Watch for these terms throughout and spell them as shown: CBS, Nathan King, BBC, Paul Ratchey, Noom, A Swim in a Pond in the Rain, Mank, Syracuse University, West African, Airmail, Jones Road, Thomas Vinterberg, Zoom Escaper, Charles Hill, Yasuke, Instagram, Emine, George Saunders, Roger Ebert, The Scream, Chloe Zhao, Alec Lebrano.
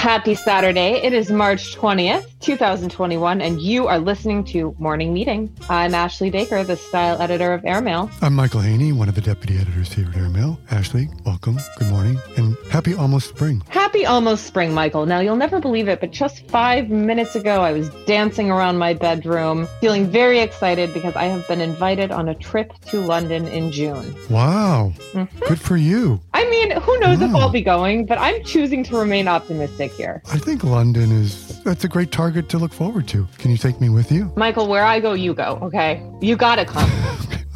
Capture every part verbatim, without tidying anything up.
Happy Saturday. It is March twentieth, twenty twenty-one, and you are listening to Morning Meeting. I'm Ashley Baker, the style editor of Airmail. I'm Michael Haney, one of the deputy editors here at Airmail. Ashley, welcome. Good morning. And happy almost spring. Happy almost spring, Michael. Now, you'll never believe it, but just five minutes ago, I was dancing around my bedroom, feeling very excited because I have been invited on a trip to London in June. Wow. Mm-hmm. Good for you. I mean, who knows wow. if I'll be going, but I'm choosing to remain optimistic here. I think London is, that's a great target to look forward to. Can you take me with you? Michael, where I go, you go, okay? You gotta come.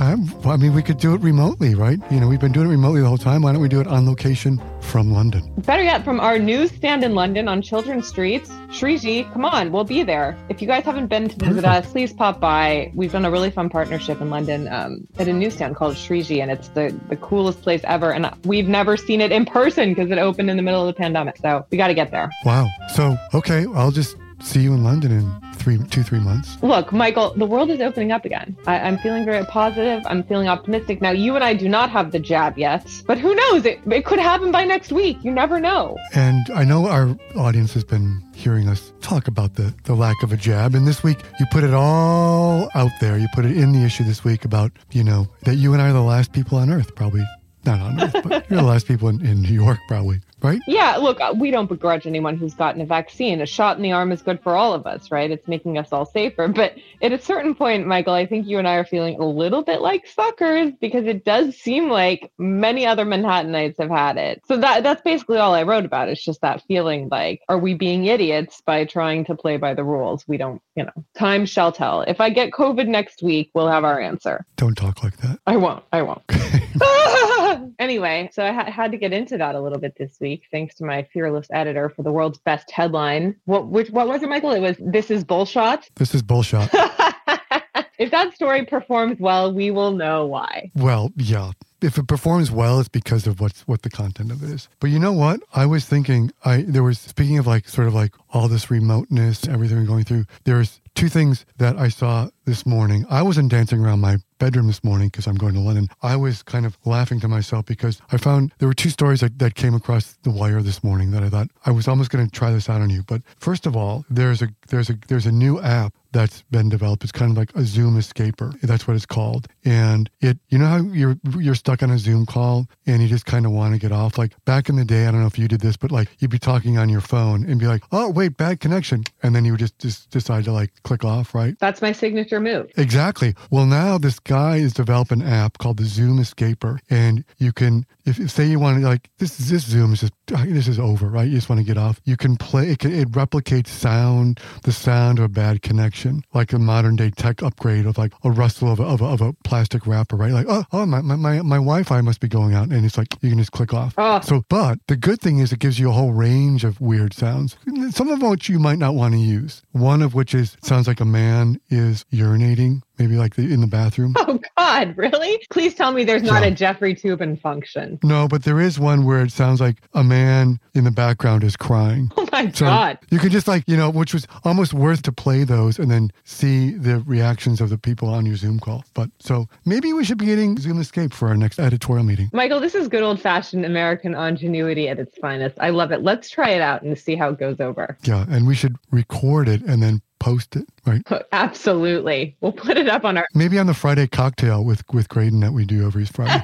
I'm, I mean, we could do it remotely, right? You know, we've been doing it remotely the whole time. Why don't we do it on location from London? Better yet, from our newsstand in London on Children's Street. Shriji, come on, we'll be there. If you guys haven't been to visit Perfect. us, please pop by. We've done a really fun partnership in London um, at a newsstand called Shriji, and it's the, the coolest place ever. And we've never seen it in person because it opened in the middle of the pandemic. So we got to get there. Wow. So, okay, I'll just see you in London in Three, two, three months. Look, Michael, the world is opening up again. I, I'm feeling very positive. I'm feeling optimistic. Now, you and I do not have the jab yet, but who knows? It, it could happen by next week. You never know. And I know our audience has been hearing us talk about the, the lack of a jab. And this week, you put it all out there. You put it in the issue this week about, you know, that you and I are the last people on Earth, probably. Not on Earth, but you're the last people in, in New York, probably. Right? Yeah, look, we don't begrudge anyone who's gotten a vaccine. A shot in the arm is good for all of us, right? It's making us all safer. But at a certain point, Michael, I think you and I are feeling a little bit like suckers because it does seem like many other Manhattanites have had it. So that that's basically all I wrote about. It's just that feeling like, are we being idiots by trying to play by the rules? We don't, you know, time shall tell. If I get COVID next week, we'll have our answer. Don't talk like that. I won't. I won't. Anyway, so I ha- had to get into that a little bit this week, thanks to my fearless editor for the world's best headline. What which, what was it, Michael? It was, "This is bullshot." This is bullshot. If that story performs well, we will know why. Well, yeah. If it performs well, it's because of what's what the content of it is. But you know what? I was thinking, I there was, speaking of like, sort of like all this remoteness, everything we're going through, there's two things that I saw this morning. I wasn't dancing around my bedroom this morning because I'm going to London. I was kind of laughing to myself because I found there were two stories that, that came across the wire this morning that I thought I was almost going to try this out on you. But first of all, there's a there's a there's a new app that's been developed. It's kind of like a Zoom Escaper. That's what it's called. And it, you know how you're you're stuck on a Zoom call and you just kind of want to get off. Like back in the day, I don't know if you did this, but like you'd be talking on your phone and be like, oh wait, bad connection, and then you would just just decide to like click off, right? That's my signature move. Exactly. Well, now this guy is developing an app called the Zoom Escaper, and you can, if, if say you want to like this this Zoom is just this is over, right? You just want to get off. You can play it. Can, it replicates sound, the sound of a bad connection. Like a modern day tech upgrade of like a rustle of a, of a, of a plastic wrapper, right? Like, oh, oh my, my, my, my Wi-Fi must be going out. And it's like, you can just click off. Oh. So, but the good thing is it gives you a whole range of weird sounds, some of which you might not want to use. One of which is, it sounds like a man is urinating. Maybe like the, in the bathroom. Oh, God, really? Please tell me there's not yeah. a Jeffrey Toobin function. No, but there is one where it sounds like a man in the background is crying. Oh, my so God. You can just like, you know, which was almost worth to play those and then see the reactions of the people on your Zoom call. But so maybe we should be getting Zoom Escape for our next editorial meeting. Michael, this is good old-fashioned American ingenuity at its finest. I love it. Let's try it out and see how it goes over. Yeah, and we should record it and then post it, right? Absolutely. We'll put it up on our... Maybe on the Friday cocktail with, with Graydon that we do every Friday.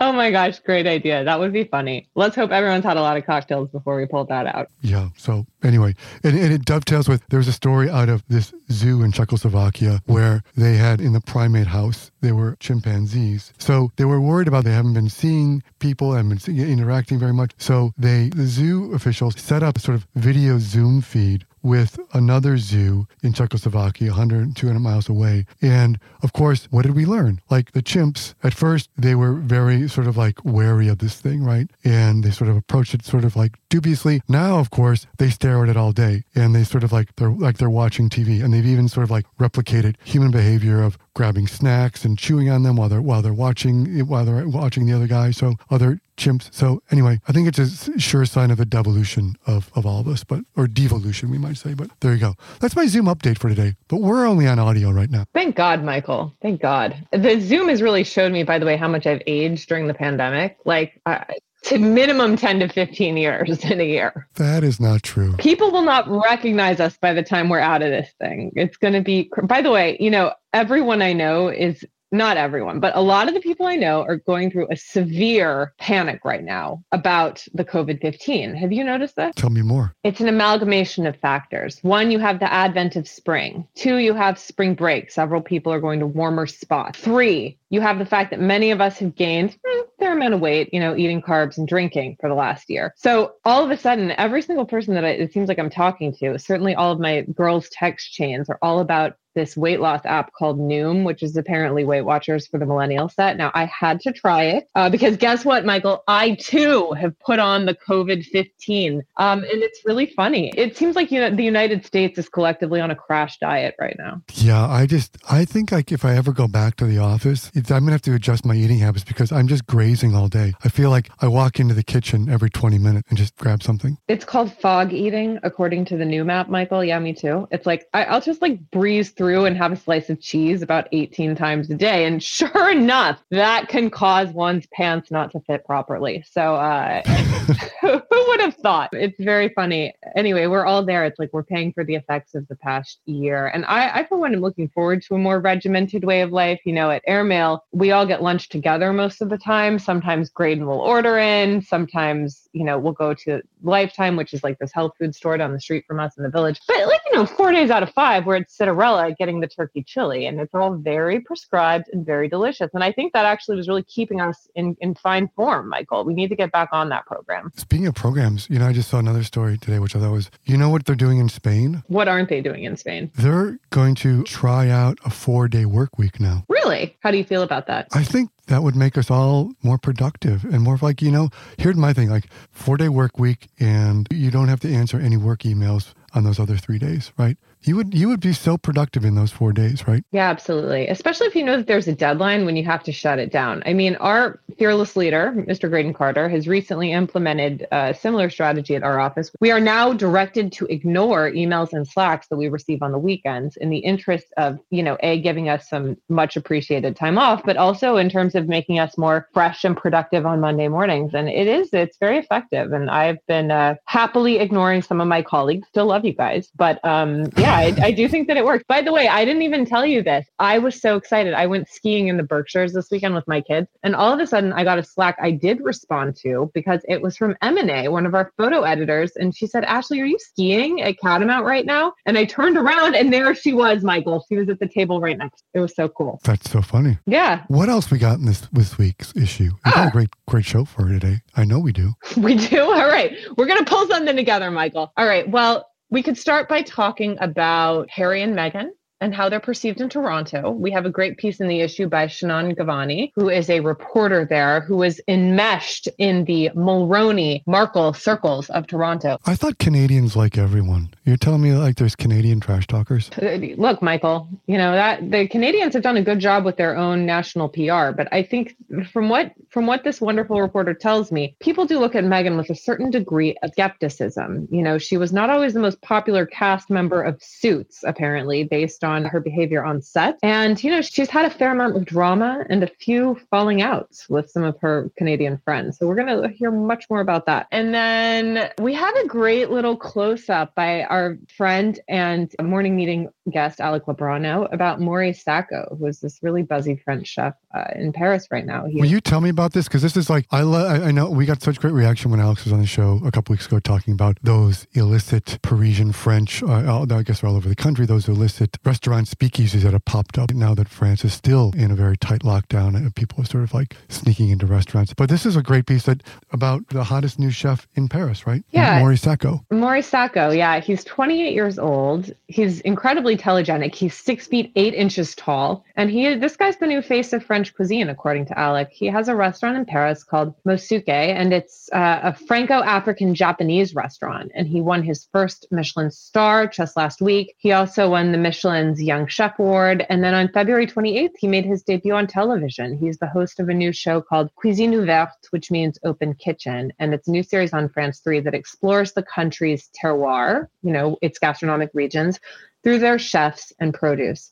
Oh my gosh, great idea. That would be funny. Let's hope everyone's had a lot of cocktails before we pulled that out. Yeah, so anyway, and, and it dovetails with, there's a story out of this zoo in Czechoslovakia where they had in the primate house, they were chimpanzees. So they were worried about, they haven't been seeing people, haven't been seeing, interacting very much. So they, the zoo officials set up a sort of video Zoom feed with another zoo in Czechoslovakia, one hundred, two hundred miles away. And of course, what did we learn? Like the chimps, at first, they were very sort of like wary of this thing, right? And they sort of approached it sort of like dubiously. Now, of course, they stare at it all day and they sort of like, they're like they're watching T V, and they've even sort of like replicated human behavior of grabbing snacks and chewing on them while they're, while they're watching, while they're watching the other guy. So other chimps. So anyway, I think it's a sure sign of the devolution of, of all of us, but, or devolution, we might say, but there you go. That's my Zoom update for today, but we're only on audio right now. Thank God, Michael. Thank God. The Zoom has really showed me, by the way, how much I've aged during the pandemic. Like I, to minimum ten to fifteen years in a year. That is not true. People will not recognize us by the time we're out of this thing. It's going to be, by the way, you know, everyone I know is, not everyone, but a lot of the people I know are going through a severe panic right now about the COVID fifteen. Have you noticed that? Tell me more. It's an amalgamation of factors. One, you have the advent of spring. Two, you have spring break. Several people are going to warmer spots. Three, you have the fact that many of us have gained a fair amount of weight, you know, eating carbs and drinking for the last year. So all of a sudden, every single person that I, it seems like I'm talking to, certainly all of my girls' text chains are all about this weight loss app called Noom, which is apparently Weight Watchers for the millennial set. Now, I had to try it uh, because guess what, Michael? I, too, have put on the COVID fifteen. Um, and it's really funny. It seems like you know, the United States is collectively on a crash diet right now. Yeah, I just, I think like if I ever go back to the office, it's, I'm going to have to adjust my eating habits because I'm just grazing all day. I feel like I walk into the kitchen every twenty minutes and just grab something. It's called fog eating, according to the Noom app, Michael. Yeah, me too. It's like, I, I'll just like breeze through and have a slice of cheese about eighteen times a day. And sure enough, that can cause one's pants not to fit properly. So uh, who would have thought? It's very funny. Anyway, we're all there. It's like we're paying for the effects of the past year. And I, I for one, am looking forward to a more regimented way of life. You know, at Airmail, we all get lunch together most of the time. Sometimes Graydon will order in. Sometimes, you know, we'll go to Lifetime, which is like this health food store down the street from us in the village. But like, you know, four days out of five, we're at Citarella getting the turkey chili, and it's all very prescribed and very delicious. And I think that actually was really keeping us in, in fine form, Michael. We need to get back on that program. Speaking of programs, you know, I just saw another story today, which I thought was, you know what they're doing in Spain? What aren't they doing in Spain? They're going to try out a four-day work week now. Really? How do you feel about that? I think that would make us all more productive and more like, you know, here's my thing, like four-day work week, and you don't have to answer any work emails on those other three days, right? You would you would be so productive in those four days, right? Yeah, absolutely. Especially if you know that there's a deadline when you have to shut it down. I mean, our fearless leader, Mister Graydon Carter, has recently implemented a similar strategy at our office. We are now directed to ignore emails and Slacks that we receive on the weekends in the interest of, you know, A, giving us some much appreciated time off, but also in terms of making us more fresh and productive on Monday mornings. And it is, it's very effective. And I've been uh, happily ignoring some of my colleagues. Still love you guys. But um, yeah. I, I do think that it works. By the way, I didn't even tell you this. I was so excited. I went skiing in the Berkshires this weekend with my kids. And all of a sudden, I got a Slack I did respond to because it was from Emine, one of our photo editors. And she said, Ashley, are you skiing at Catamount right now? And I turned around and there she was, Michael. She was at the table right next. It was so cool. That's so funny. Yeah. What else we got in this, this week's issue? We got ah. a great, great show for today. I know we do. We do? All right. We're going to pull something together, Michael. All right. Well, we could start by talking about Harry and Meghan and how they're perceived in Toronto. We have a great piece in the issue by Shinan Govani, who is a reporter there, who is enmeshed in the Mulroney-Markle circles of Toronto. I thought Canadians like everyone. You're telling me like there's Canadian trash talkers? Look, Michael, you know, that the Canadians have done a good job with their own national P R, but I think from what from what this wonderful reporter tells me, people do look at Meghan with a certain degree of skepticism. You know, she was not always the most popular cast member of Suits, apparently, based on on her behavior on set. And, you know, she's had a fair amount of drama and a few falling outs with some of her Canadian friends. So we're going to hear much more about that. And then we have a great little close-up by our friend and morning meeting guest, Alec Lebrano, about Maurice Sacko, who is this really buzzy French chef uh, in Paris right now. He Will you tell me about this? Because this is like, I, lo- I know we got such great reaction when Alex was on the show a couple weeks ago talking about those illicit Parisian French, uh, I guess all over the country, those illicit restaurants Restaurant speakeasies that have popped up now that France is still in a very tight lockdown and people are sort of like sneaking into restaurants. But this is a great piece that about the hottest new chef in Paris, right? Yeah. Maurice Sacko. Maurice Sacko, yeah. He's twenty-eight years old. He's incredibly telegenic. He's six feet, eight inches tall. And he this guy's the new face of French cuisine, according to Alec. He has a restaurant in Paris called Mosuke, and it's uh, a Franco-African-Japanese restaurant. And he won his first Michelin star just last week. He also won the Michelin Young Chef Award. And then on February twenty-eighth, he made his debut on television. He's the host of a new show called Cuisine Ouverte, which means open kitchen. And it's a new series on France three that explores the country's terroir, you know, its gastronomic regions, through their chefs and produce.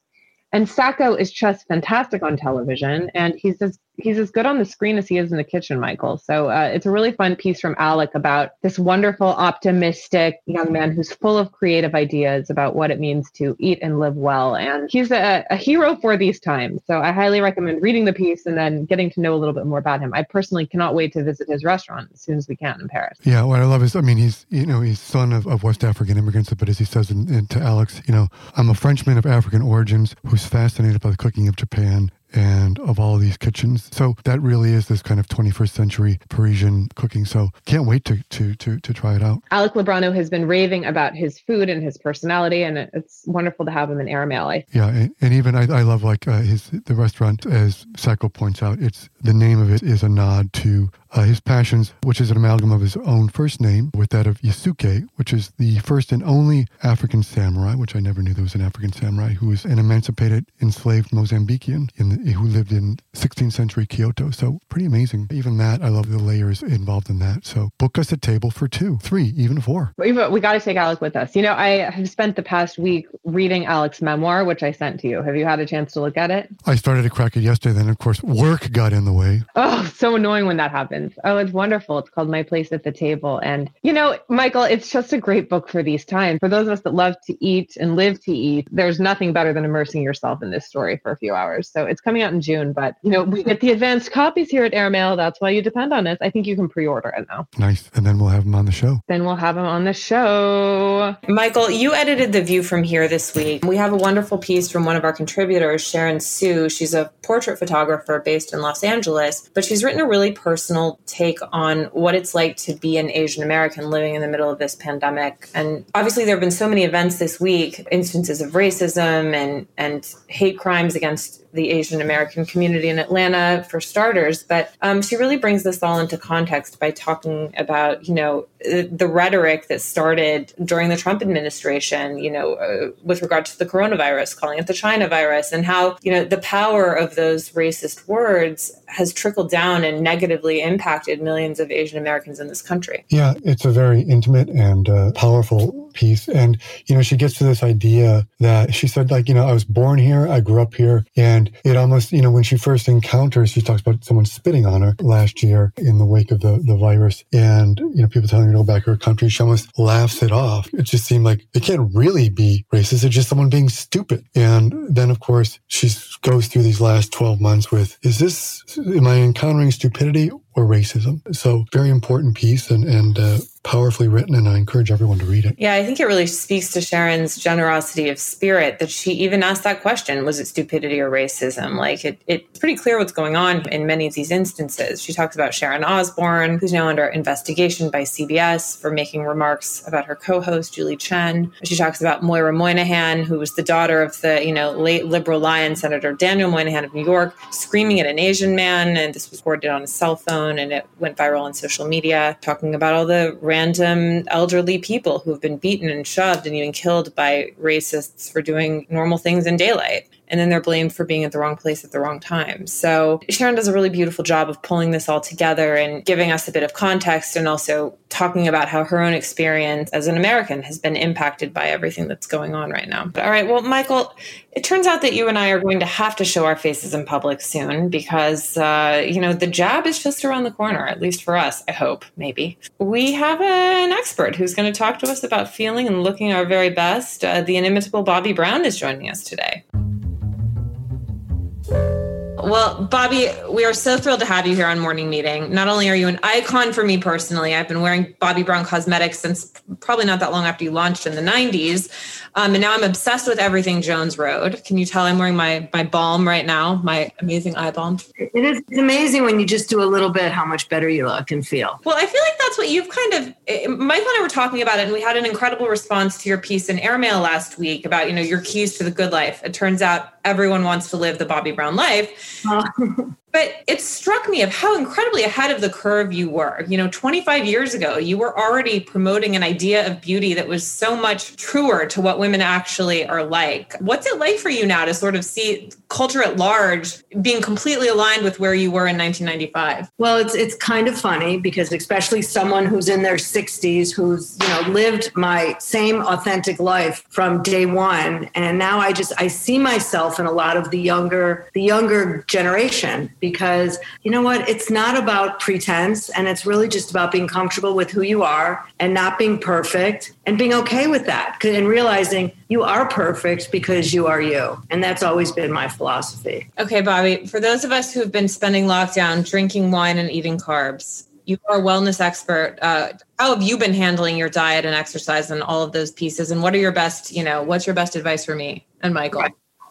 And Sacko is just fantastic on television. And he's this he's as good on the screen as he is in the kitchen, Michael. So uh, it's a really fun piece from Alec about this wonderful, optimistic young man who's full of creative ideas about what it means to eat and live well. And he's a, a hero for these times. So I highly recommend reading the piece and then getting to know a little bit more about him. I personally cannot wait to visit his restaurant as soon as we can in Paris. Yeah, what I love is, I mean, he's, you know, he's son of, of West African immigrants, but as he says in, in, to Alex, you know, I'm a Frenchman of African origins who's fascinated by the cooking of Japan and of all these kitchens. So that really is this kind of twenty-first century Parisian cooking. So can't wait to to to to try it out. Alec Lebrano has been raving about his food and his personality, and it's wonderful to have him in Airmail. Yeah, and, and even I, I love like uh, his the restaurant, as Sacko points out, it's the name of it is a nod to uh, his passions, which is an amalgam of his own first name with that of Yasuke, which is the first and only African samurai, which I never knew there was an African samurai, who was an emancipated enslaved Mozambican in the who lived in sixteenth century Kyoto. So pretty amazing. Even that, I love the layers involved in that. So book us a table for two, three, even four. We got to take Alec with us. You know, I have spent the past week reading Alec's memoir, which I sent to you. Have you had a chance to look at it? I started to crack it yesterday. Then, of course, work got in the way. Oh, so annoying when that happens. Oh, it's wonderful. It's called My Place at the Table. And, you know, Michael, it's just a great book for these times. For those of us that love to eat and live to eat, there's nothing better than immersing yourself in this story for a few hours. So it's coming out in June, but you know, we get the advanced copies here at Airmail. That's why you depend on us. I think you can pre-order it now. Nice. And then we'll have him on the show. Then we'll have him on the show. Michael, you edited The View from Here this week. We have a wonderful piece from one of our contributors, Sharon Sue. She's a portrait photographer based in Los Angeles, but she's written a really personal take on what it's like to be an Asian American living in the middle of this pandemic. And obviously there have been so many events this week, instances of racism and, and hate crimes against the Asian American community in Atlanta, for starters. But um, she really brings this all into context by talking about, you know, the rhetoric that started during the Trump administration, you know, uh, with regard to the coronavirus, calling it the China virus, and how, you know, the power of those racist words has trickled down and negatively impacted millions of Asian Americans in this country. Yeah, it's a very intimate and uh, powerful piece. And, you know, she gets to this idea that she said, like, you know, I was born here, I grew up here. And it almost, you know, when she first encounters, she talks about someone spitting on her last year in the wake of the, the virus. And, you know, people telling her to go back to her country, she almost laughs it off. It just seemed like it can't really be racist. It's just someone being stupid. And then, of course, she goes through these last twelve months with, is this... am I encountering stupidity or racism? So very important piece and, and uh, powerfully written, and I encourage everyone to read it. Yeah, I think it really speaks to Sharon's generosity of spirit that she even asked that question, was it stupidity or racism? Like, it, it's pretty clear what's going on in many of these instances. She talks about Sharon Osbourne, who's now under investigation by C B S for making remarks about her co-host, Julie Chen. She talks about Moira Moynihan, who was the daughter of the, you know, late liberal lion, Senator Daniel Moynihan of New York, screaming at an Asian man, and this was recorded on his cell phone, and it went viral on social media, talking about all the random elderly people who have been beaten and shoved and even killed by racists for doing normal things in daylight. And then they're blamed for being at the wrong place at the wrong time. So Sharon does a really beautiful job of pulling this all together and giving us a bit of context, and also talking about how her own experience as an American has been impacted by everything that's going on right now. All right. Well, Michael, it turns out that you and I are going to have to show our faces in public soon because, uh, you know, the jab is just around the corner, at least for us, I hope, maybe. We have a, an expert who's going to talk to us about feeling and looking our very best. Uh, the inimitable Bobbi Brown is joining us today. Well, Bobbi, we are so thrilled to have you here on Morning Meeting. Not only are you an icon for me personally, I've been wearing Bobbi Brown cosmetics since probably not that long after you launched in the nineties. Um, and now I'm obsessed with everything Jones Road. Can you tell I'm wearing my my balm right now, my amazing eye balm? It is amazing when you just do a little bit how much better you look and feel. Well, I feel like that's what you've kind of, it, Michael and I were talking about it, and we had an incredible response to your piece in Airmail last week about, you know, your keys to the good life. It turns out everyone wants to live the Bobbi Brown life. Oh. But it struck me of how incredibly ahead of the curve you were. You know, twenty-five years ago, you were already promoting an idea of beauty that was so much truer to what women actually are like. What's it like for you now to sort of see culture at large being completely aligned with where you were in nineteen ninety-five? Well, it's it's kind of funny because especially someone who's in their sixties, who's, you know, lived my same authentic life from day one. And now I just, I see myself in a lot of the younger, the younger generation. because, you know what, it's not about pretense, and it's really just about being comfortable with who you are and not being perfect and being okay with that and realizing you are perfect because you are you. And that's always been my philosophy. Okay, Bobbi, for those of us who have been spending lockdown drinking wine and eating carbs, you are a wellness expert. Uh, how have you been handling your diet and exercise and all of those pieces? And what are your best, you know, what's your best advice for me and Michael?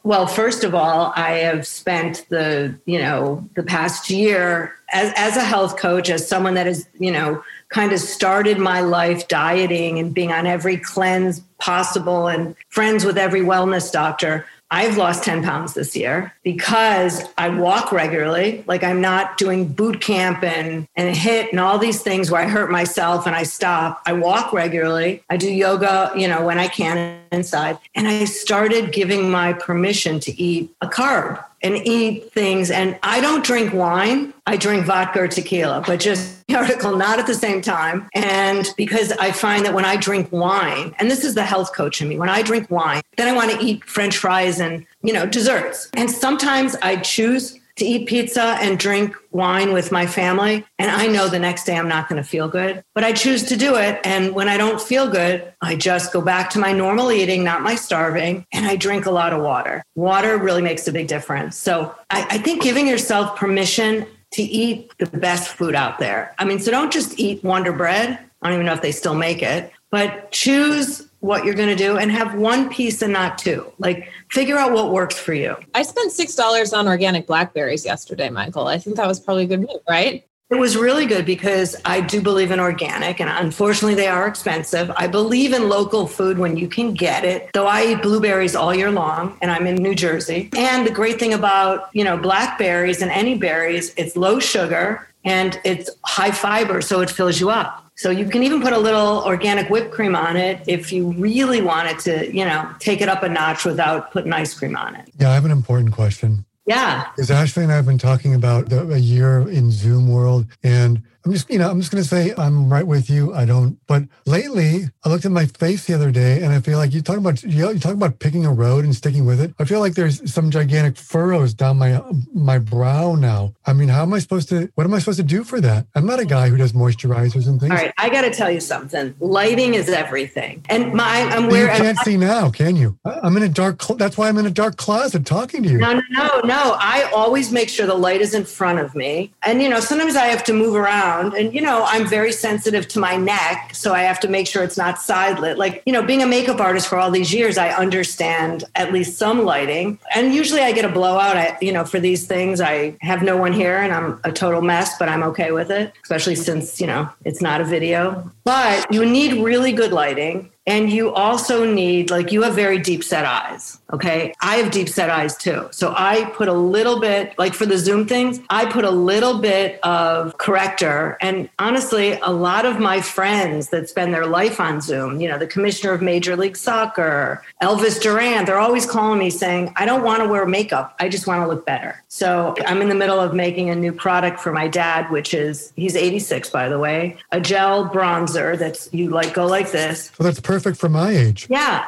Well, first of all, I have spent the, you know, the past year as, as a health coach, as someone that has, you know, kind of started my life dieting and being on every cleanse possible and friends with every wellness doctor. I've lost ten pounds this year because I walk regularly. Like, I'm not doing boot camp and, and HIIT and all these things where I hurt myself and I stop. I walk regularly. I do yoga, you know, when I can inside. And I started giving my permission to eat a carb and eat things. And I don't drink wine. I drink vodka or tequila, but just article, not at the same time. And because I find that when I drink wine, and this is the health coach in me, when I drink wine, then I want to eat French fries and, you know, desserts. And sometimes I choose to eat pizza and drink wine with my family. And I know the next day I'm not going to feel good, but I choose to do it. And when I don't feel good, I just go back to my normal eating, not my starving. And I drink a lot of water. Water really makes a big difference. So I, I think giving yourself permission to eat the best food out there. I mean, so don't just eat Wonder Bread. I don't even know if they still make it, but choose what you're going to do and have one piece and not two. Like, figure out what works for you. I spent six dollars on organic blackberries yesterday, Michael. I think that was probably a good move, right? It was really good because I do believe in organic, and unfortunately they are expensive. I believe in local food when you can get it, though I eat blueberries all year long, and I'm in New Jersey. And the great thing about, you know, blackberries and any berries, it's low sugar and it's high fiber, so it fills you up. So you can even put a little organic whipped cream on it if you really wanted to, you know, take it up a notch without putting ice cream on it. Yeah, I have an important question. Yeah. Because Ashley and I have been talking about the, a year in Zoom world, and I'm just, you know, I'm just going to say I'm right with you. I don't, but lately I looked at my face the other day and I feel like you talk about, you talk about picking a road and sticking with it. I feel like there's some gigantic furrows down my, my brow now. I mean, how am I supposed to, what am I supposed to do for that? I'm not a guy who does moisturizers and things. All right. I got to tell you something. Lighting is everything. And my, I'm where you can't I'm, see now, can you? I'm in a dark, that's why I'm in a dark closet talking to you. No, no, no, no. No, I always make sure the light is in front of me. And, you know, sometimes I have to move around and, you know, I'm very sensitive to my neck. So I have to make sure it's not side lit. Like, you know, being a makeup artist for all these years, I understand at least some lighting. And usually I get a blowout, I, you know, for these things. I have no one here and I'm a total mess, but I'm okay with it, especially since, you know, it's not a video. But you need really good lighting. And you also need, like, you have very deep set eyes, okay? I have deep set eyes too. So I put a little bit, like for the Zoom things, I put a little bit of corrector. And honestly, a lot of my friends that spend their life on Zoom, you know, the commissioner of Major League Soccer, Elvis Duran, they're always calling me saying, I don't want to wear makeup. I just want to look better. So I'm in the middle of making a new product for my dad, which is, he's eighty-six, by the way, a gel bronzer that's, you like, go like this. Well, that's perfect. Perfect for my age. Yeah.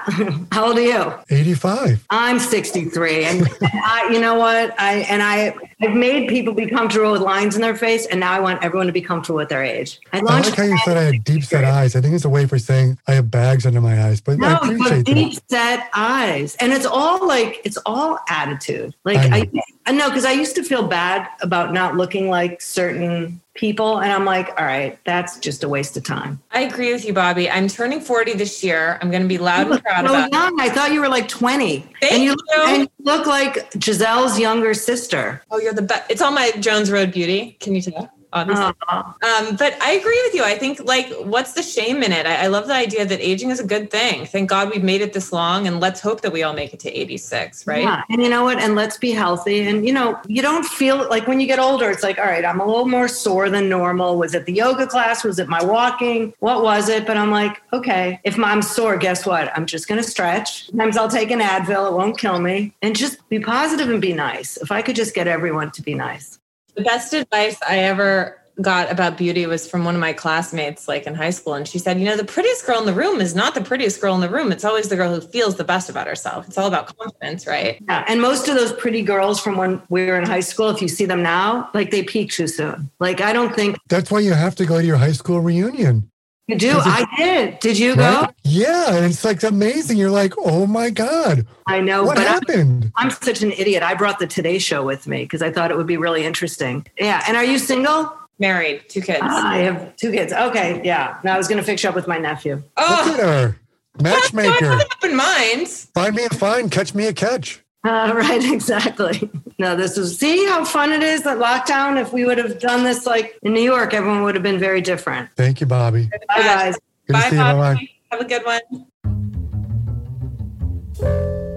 How old are you? eighty-five. I'm sixty-three. And I, you know what? I And I, I've made people be comfortable with lines in their face. And now I want everyone to be comfortable with their age. I, I like how you said I had deep set eyes. I think it's a way for saying I have bags under my eyes. But no, I appreciate but deep that. set eyes. And it's all like, it's all attitude. Like I, I know, because I, I used to feel bad about not looking like certain people. And I'm like, all right, that's just a waste of time. I agree with you, Bobbi. I'm turning forty this year. I'm going to be loud and proud so about young. it. I thought you were like twenty. Thank and you, you. And you look like Giselle's younger sister. Oh, you're the best. It's all my Jones Road beauty. Can you tell? Obviously. Uh-huh. Um, but I agree with you. I think, like, what's the shame in it? I, I love the idea that aging is a good thing. Thank God we've made it this long, and let's hope that we all make it to eighty-six, right? Yeah, and you know what? And let's be healthy. And, you know, you don't feel like when you get older, it's like, all right, I'm a little more sore than normal. Was it the yoga class? Was it my walking? What was it? But I'm like, okay, if I'm sore, guess what? I'm just going to stretch. Sometimes I'll take an Advil. It won't kill me. And just be positive and be nice. If I could just get everyone to be nice. The best advice I ever got about beauty was from one of my classmates, like in high school. And she said, you know, the prettiest girl in the room is not the prettiest girl in the room. It's always the girl who feels the best about herself. It's all about confidence, right? Yeah. And most of those pretty girls from when we were in high school, if you see them now, like they peak too soon. Like, I don't think. That's why you have to go to your high school reunion. You do. I did. Did you right? go? Yeah. And it's like amazing. You're like, oh my God. I know. What but happened? I'm, I'm such an idiot. I brought the Today Show with me because I thought it would be really interesting. Yeah. And are you single? Married, two kids. Ah, I have two kids. Okay, yeah. Now I was going to fix you up with my nephew. Oh, look at her. Matchmaker. Well, open minds. Find me a find. Catch me a catch. Uh, right, exactly. No, this is, see how fun it is that lockdown? If we would have done this like in New York, everyone would have been very different. Thank you, Bobbi. Bye, Bye guys. Good Bye, to see you. Bye. Have a good one.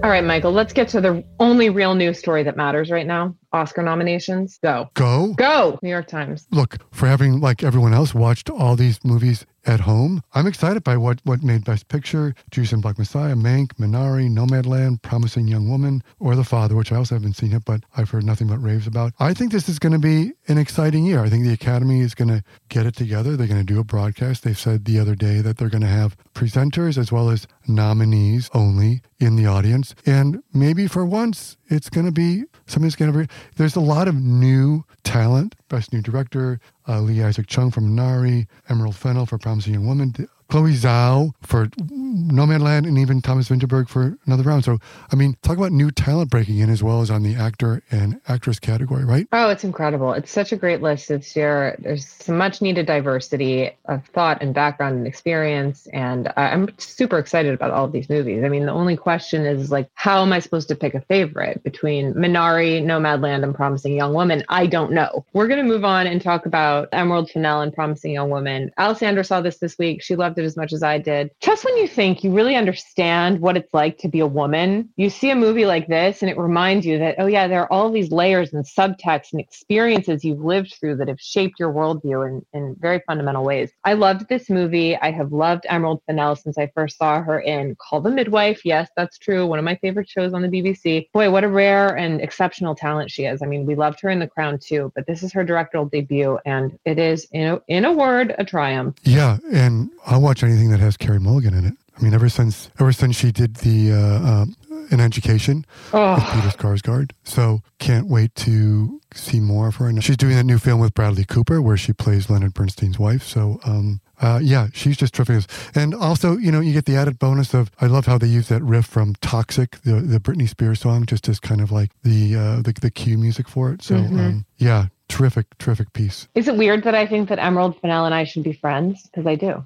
All right, Michael, let's get to the only real news story that matters right now. Oscar nominations. Go. Go? Go. New York Times. Look, for having, like everyone else, watched all these movies at home, I'm excited by what, what made Best Picture, Judas and Black Messiah, Mank, Minari, Nomadland, Promising Young Woman, or The Father, which I also haven't seen it, but I've heard nothing but raves about. I think this is going to be an exciting year. I think the Academy is going to get it together. They're going to do a broadcast. They said the other day that they're going to have presenters as well as nominees only in the audience. And maybe for once, it's going to be something's going to be. There's a lot of new talent. Best New Director, uh, Lee Isaac Chung from Minari, Emerald Fennell for Promising Young Woman, Chloe Zhao for Nomadland, and even Thomas Vinterberg for Another Round. So, I mean, talk about new talent breaking in as well as on the actor and actress category, right? Oh, it's incredible. It's such a great list this year. There's some much needed diversity of thought and background and experience. And I'm super excited about all of these movies. I mean, the only question is like, how am I supposed to pick a favorite between Minari, Nomadland, and Promising Young Woman? I don't know. We're going to move on and talk about Emerald Fennell and Promising Young Woman. Alessandra saw this this week. She loved it as much as I did. Just when you think you really understand what it's like to be a woman, you see a movie like this and it reminds you that, oh yeah, there are all these layers and subtexts and experiences you've lived through that have shaped your worldview in, in very fundamental ways. I loved this movie. I have loved Emerald Fennell since I first saw her in Call the Midwife. Yes, that's true. One of my favorite shows on the B B C. Boy, what a rare and exceptional talent she is. I mean, we loved her in The Crown too, but this is her directorial debut and it is, in a, in a word, a triumph. Yeah, and I watch anything that has Carey Mulligan in it. I mean, ever since ever since she did the uh, um, An Education oh. with Peter Skarsgaard. So can't wait to see more of her. And she's doing that new film with Bradley Cooper where she plays Leonard Bernstein's wife. So um, uh, yeah, she's just terrific. And also, you know, you get the added bonus of, I love how they use that riff from Toxic, the, the Britney Spears song, just as kind of like the uh, the, the cue music for it. So mm-hmm. um, yeah, terrific, terrific piece. Is it weird that I think that Emerald Fennell and I should be friends? Because I do.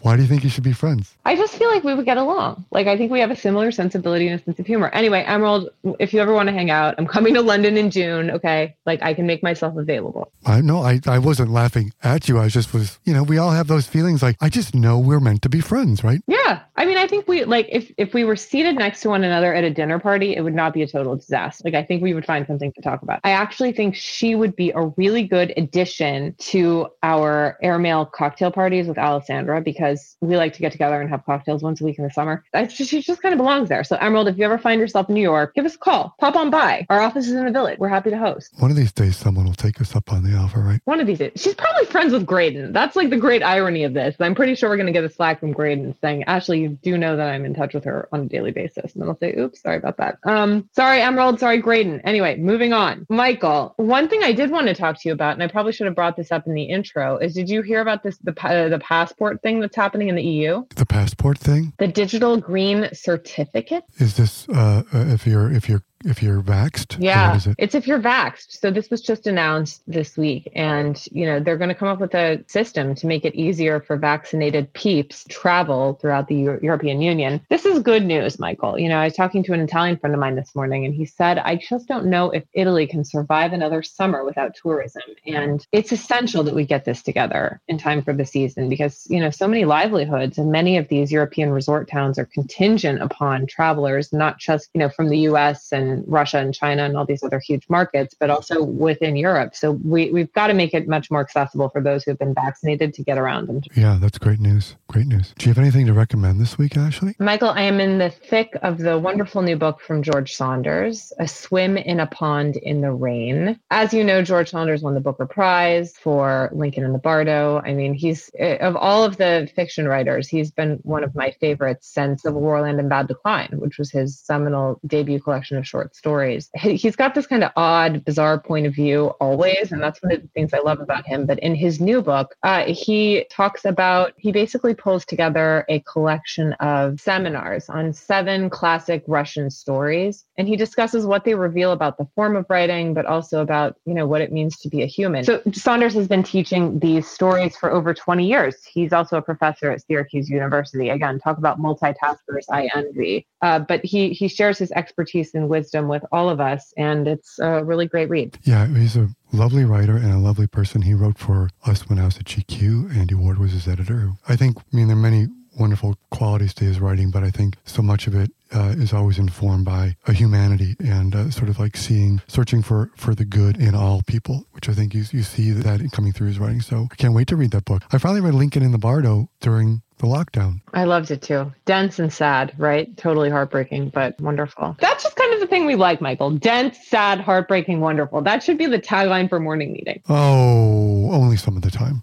Why do you think you should be friends? I just feel like we would get along. Like, I think we have a similar sensibility and a sense of humor. Anyway, Emerald, if you ever want to hang out, I'm coming to London in June, okay? Like, I can make myself available. I know. I, I wasn't laughing at you. I just was, you know, we all have those feelings like, I just know we're meant to be friends, right? Yeah. I mean, I think we, like, if, if we were seated next to one another at a dinner party, it would not be a total disaster. Like, I think we would find something to talk about. I actually think she would be a really good addition to our Airmail cocktail parties with Alessandra, because we like to get together and have cocktails once a week in the summer. I, she just kind of belongs there. So Emerald, if you ever find yourself in New York, give us a call. Pop on by. Our office is in the Village. We're happy to host. One of these days, someone will take us up on the offer, right? One of these days. She's probably friends with Graydon. That's like the great irony of this. I'm pretty sure we're going to get a slack from Graydon saying, Ashley, you do know that I'm in touch with her on a daily basis. And then I'll say, oops, sorry about that. Um, sorry, Emerald. Sorry, Graydon. Anyway, moving on. Michael, one thing I did want to talk to you about, and I probably should have brought this up in the intro, is did you hear about this the uh, the passport thing? That's happening in the E U? The passport thing? The digital green certificate? Is this uh, if you're if you're If you're vaxxed? Yeah, it? it's if you're vaxxed. So this was just announced this week. And, you know, they're going to come up with a system to make it easier for vaccinated peeps to travel throughout the Euro- European Union. This is good news, Michael. You know, I was talking to an Italian friend of mine this morning and he said, I just don't know if Italy can survive another summer without tourism. And it's essential that we get this together in time for the season because, you know, so many livelihoods and many of these European resort towns are contingent upon travelers, not just, you know, from the U S and and Russia and China and all these other huge markets, but also within Europe. So we, we've got to make it much more accessible for those who have been vaccinated to get around. And yeah, that's great news. Great news. Do you have anything to recommend this week, Ashley? Michael, I am in the thick of the wonderful new book from George Saunders, A Swim in a Pond in the Rain. As you know, George Saunders won the Booker Prize for Lincoln in the Bardo. I mean, he's, of all of the fiction writers, he's been one of my favorites since Civil War, Land, and Bad Decline, which was his seminal debut collection of short stories. He's got this kind of odd, bizarre point of view always, and that's one of the things I love about him. But in his new book, uh, he talks about, he basically pulls together a collection of seminars on seven classic Russian stories, and he discusses what they reveal about the form of writing, but also about, you know, what it means to be a human. So Saunders has been teaching these stories for over twenty years. He's also a professor at Syracuse University. Again, talk about multitaskers I envy. Uh, but he he shares his expertise and wisdom with all of us, and it's a really great read. Yeah, he's a lovely writer and a lovely person. He wrote for us when I was at G Q. Andy Ward was his editor. I think, I mean, there are many wonderful qualities to his writing, but I think so much of it Uh, is always informed by a humanity and uh, sort of like seeing, searching for, for the good in all people, which I think you you see that coming through his writing. So I can't wait to read that book. I finally read Lincoln in the Bardo during the lockdown. I loved it too. Dense and sad, right? Totally heartbreaking, but wonderful. That's just kind of the thing we like, Michael. Dense, sad, heartbreaking, wonderful. That should be the tagline for Morning Meeting. Oh, only some of the time.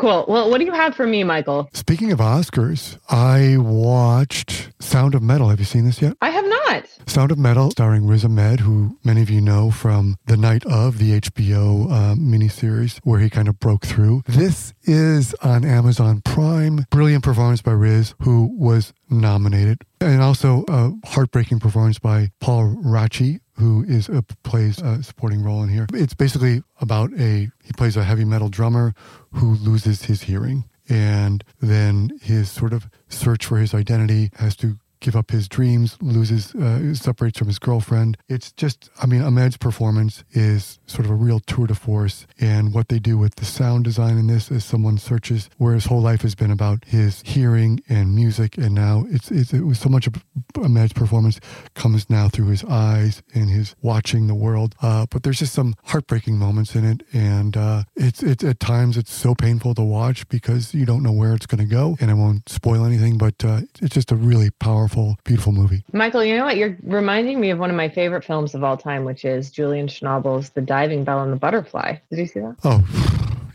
Cool. Well, what do you have for me, Michael? Speaking of Oscars, I watched Sound of Metal. Have you seen this yet? I have not. Sound of Metal, starring Riz Ahmed, who many of you know from The Night of, the H B O uh, miniseries, where he kind of broke through. This is on Amazon Prime. Brilliant performance by Riz, who was nominated. And also a heartbreaking performance by Paul Ratchey, who is a, plays a supporting role in here. It's basically about a, he plays a heavy metal drummer who loses his hearing. And then his sort of search for his identity has to give up his dreams, loses, uh, separates from his girlfriend. It's just, I mean, Ahmed's performance is sort of a real tour de force. And what they do with the sound design in this is someone searches where his whole life has been about his hearing and music. And now it's, it's it was so much of Ahmed's performance comes now through his eyes and his watching the world. Uh, but there's just some heartbreaking moments in it. And uh, it's, it's at times it's so painful to watch because you don't know where it's going to go. And I won't spoil anything, but uh, it's just a really powerful, beautiful movie. Michael, you know what? You're reminding me of one of my favorite films of all time, which is Julian Schnabel's The Diving Bell and the Butterfly. Did you see that? Oh,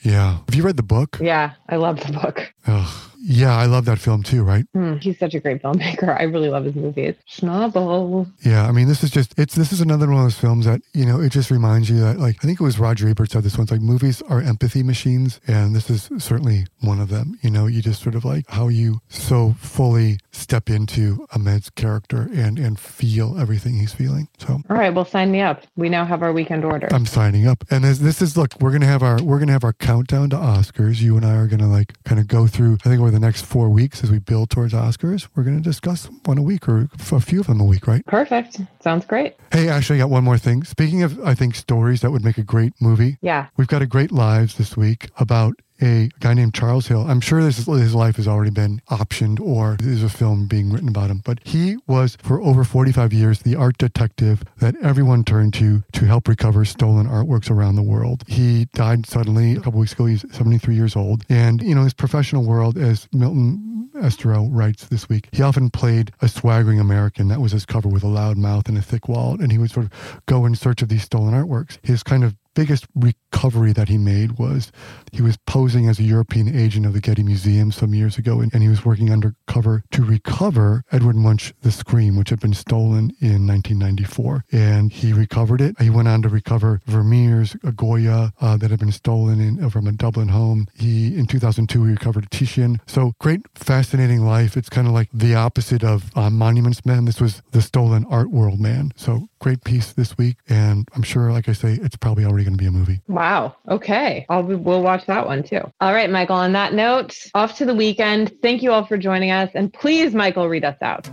yeah. Have you read the book? Yeah, I love the book. Oh, yeah, I love that film too, right? Mm, he's such a great filmmaker. I really love his movies. Schnabel. Yeah, I mean, this is just, it's this is another one of those films that, you know, it just reminds you that, like, I think it was Roger Ebert said this once, like, movies are empathy machines, and this is certainly one of them. You know, you just sort of like how you so fully step into Ahmed's character and, and feel everything he's feeling. So, all right, well, sign me up. We now have our weekend order. I'm signing up. And this, this is, look, we're going to have our, we're going to have our countdown to Oscars. You and I are going to, like, kind of go through, I think, over the next four weeks as we build towards Oscars. We're going to discuss one a week or a few of them a week, right? Perfect. Sounds great. Hey, Ashley, I got one more thing. Speaking of, I think, stories that would make a great movie. Yeah. We've got a great lives this week about a guy named Charles Hill. I'm sure this is, his life has already been optioned or there's a film being written about him, but he was for over forty-five years the art detective that everyone turned to to help recover stolen artworks around the world. He died suddenly a couple weeks ago. He's seventy-three years old. And, you know, his professional world, as Milton Estoril writes this week, he often played a swaggering American. That was his cover, with a loud mouth and a thick wallet. And he would sort of go in search of these stolen artworks. His kind of biggest recovery that he made was he was posing as a European agent of the Getty Museum some years ago, and, and he was working undercover to recover Edward Munch The Scream, which had been stolen in nineteen ninety-four. And he recovered it. He went on to recover Vermeer's a Goya uh, that had been stolen in, from a Dublin home. He, in two thousand two, he recovered Titian. So great, fascinating life. It's kind of like the opposite of uh, Monuments Man. This was the stolen art world man. So great piece this week. And I'm sure, like I say, it's probably already going to be a movie. Wow. Okay. I'll, we'll watch that one too. All right, Michael, on that note, off to the weekend. Thank you all for joining us. And please, Michael, read us out.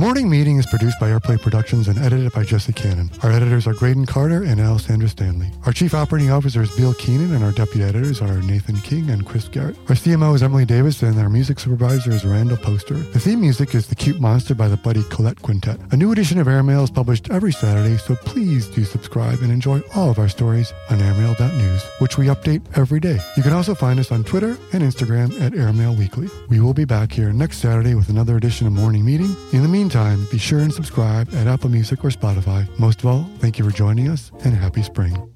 Morning Meeting is produced by Airplay Productions and edited by Jesse Cannon. Our editors are Graydon Carter and Alessandra Stanley. Our chief operating officer is Bill Keenan, and our deputy editors are Nathan King and Chris Garrett. Our C M O is Emily Davis, and our music supervisor is Randall Poster. The theme music is The Cute Monster by the Buddy Collette Quintet. A new edition of Airmail is published every Saturday, so please do subscribe and enjoy all of our stories on airmail dot news, which we update every day. You can also find us on Twitter and Instagram at Airmail Weekly. We will be back here next Saturday with another edition of Morning Meeting. In the meantime, be sure and subscribe at Apple Music or Spotify. Most of all, thank you for joining us, and happy spring.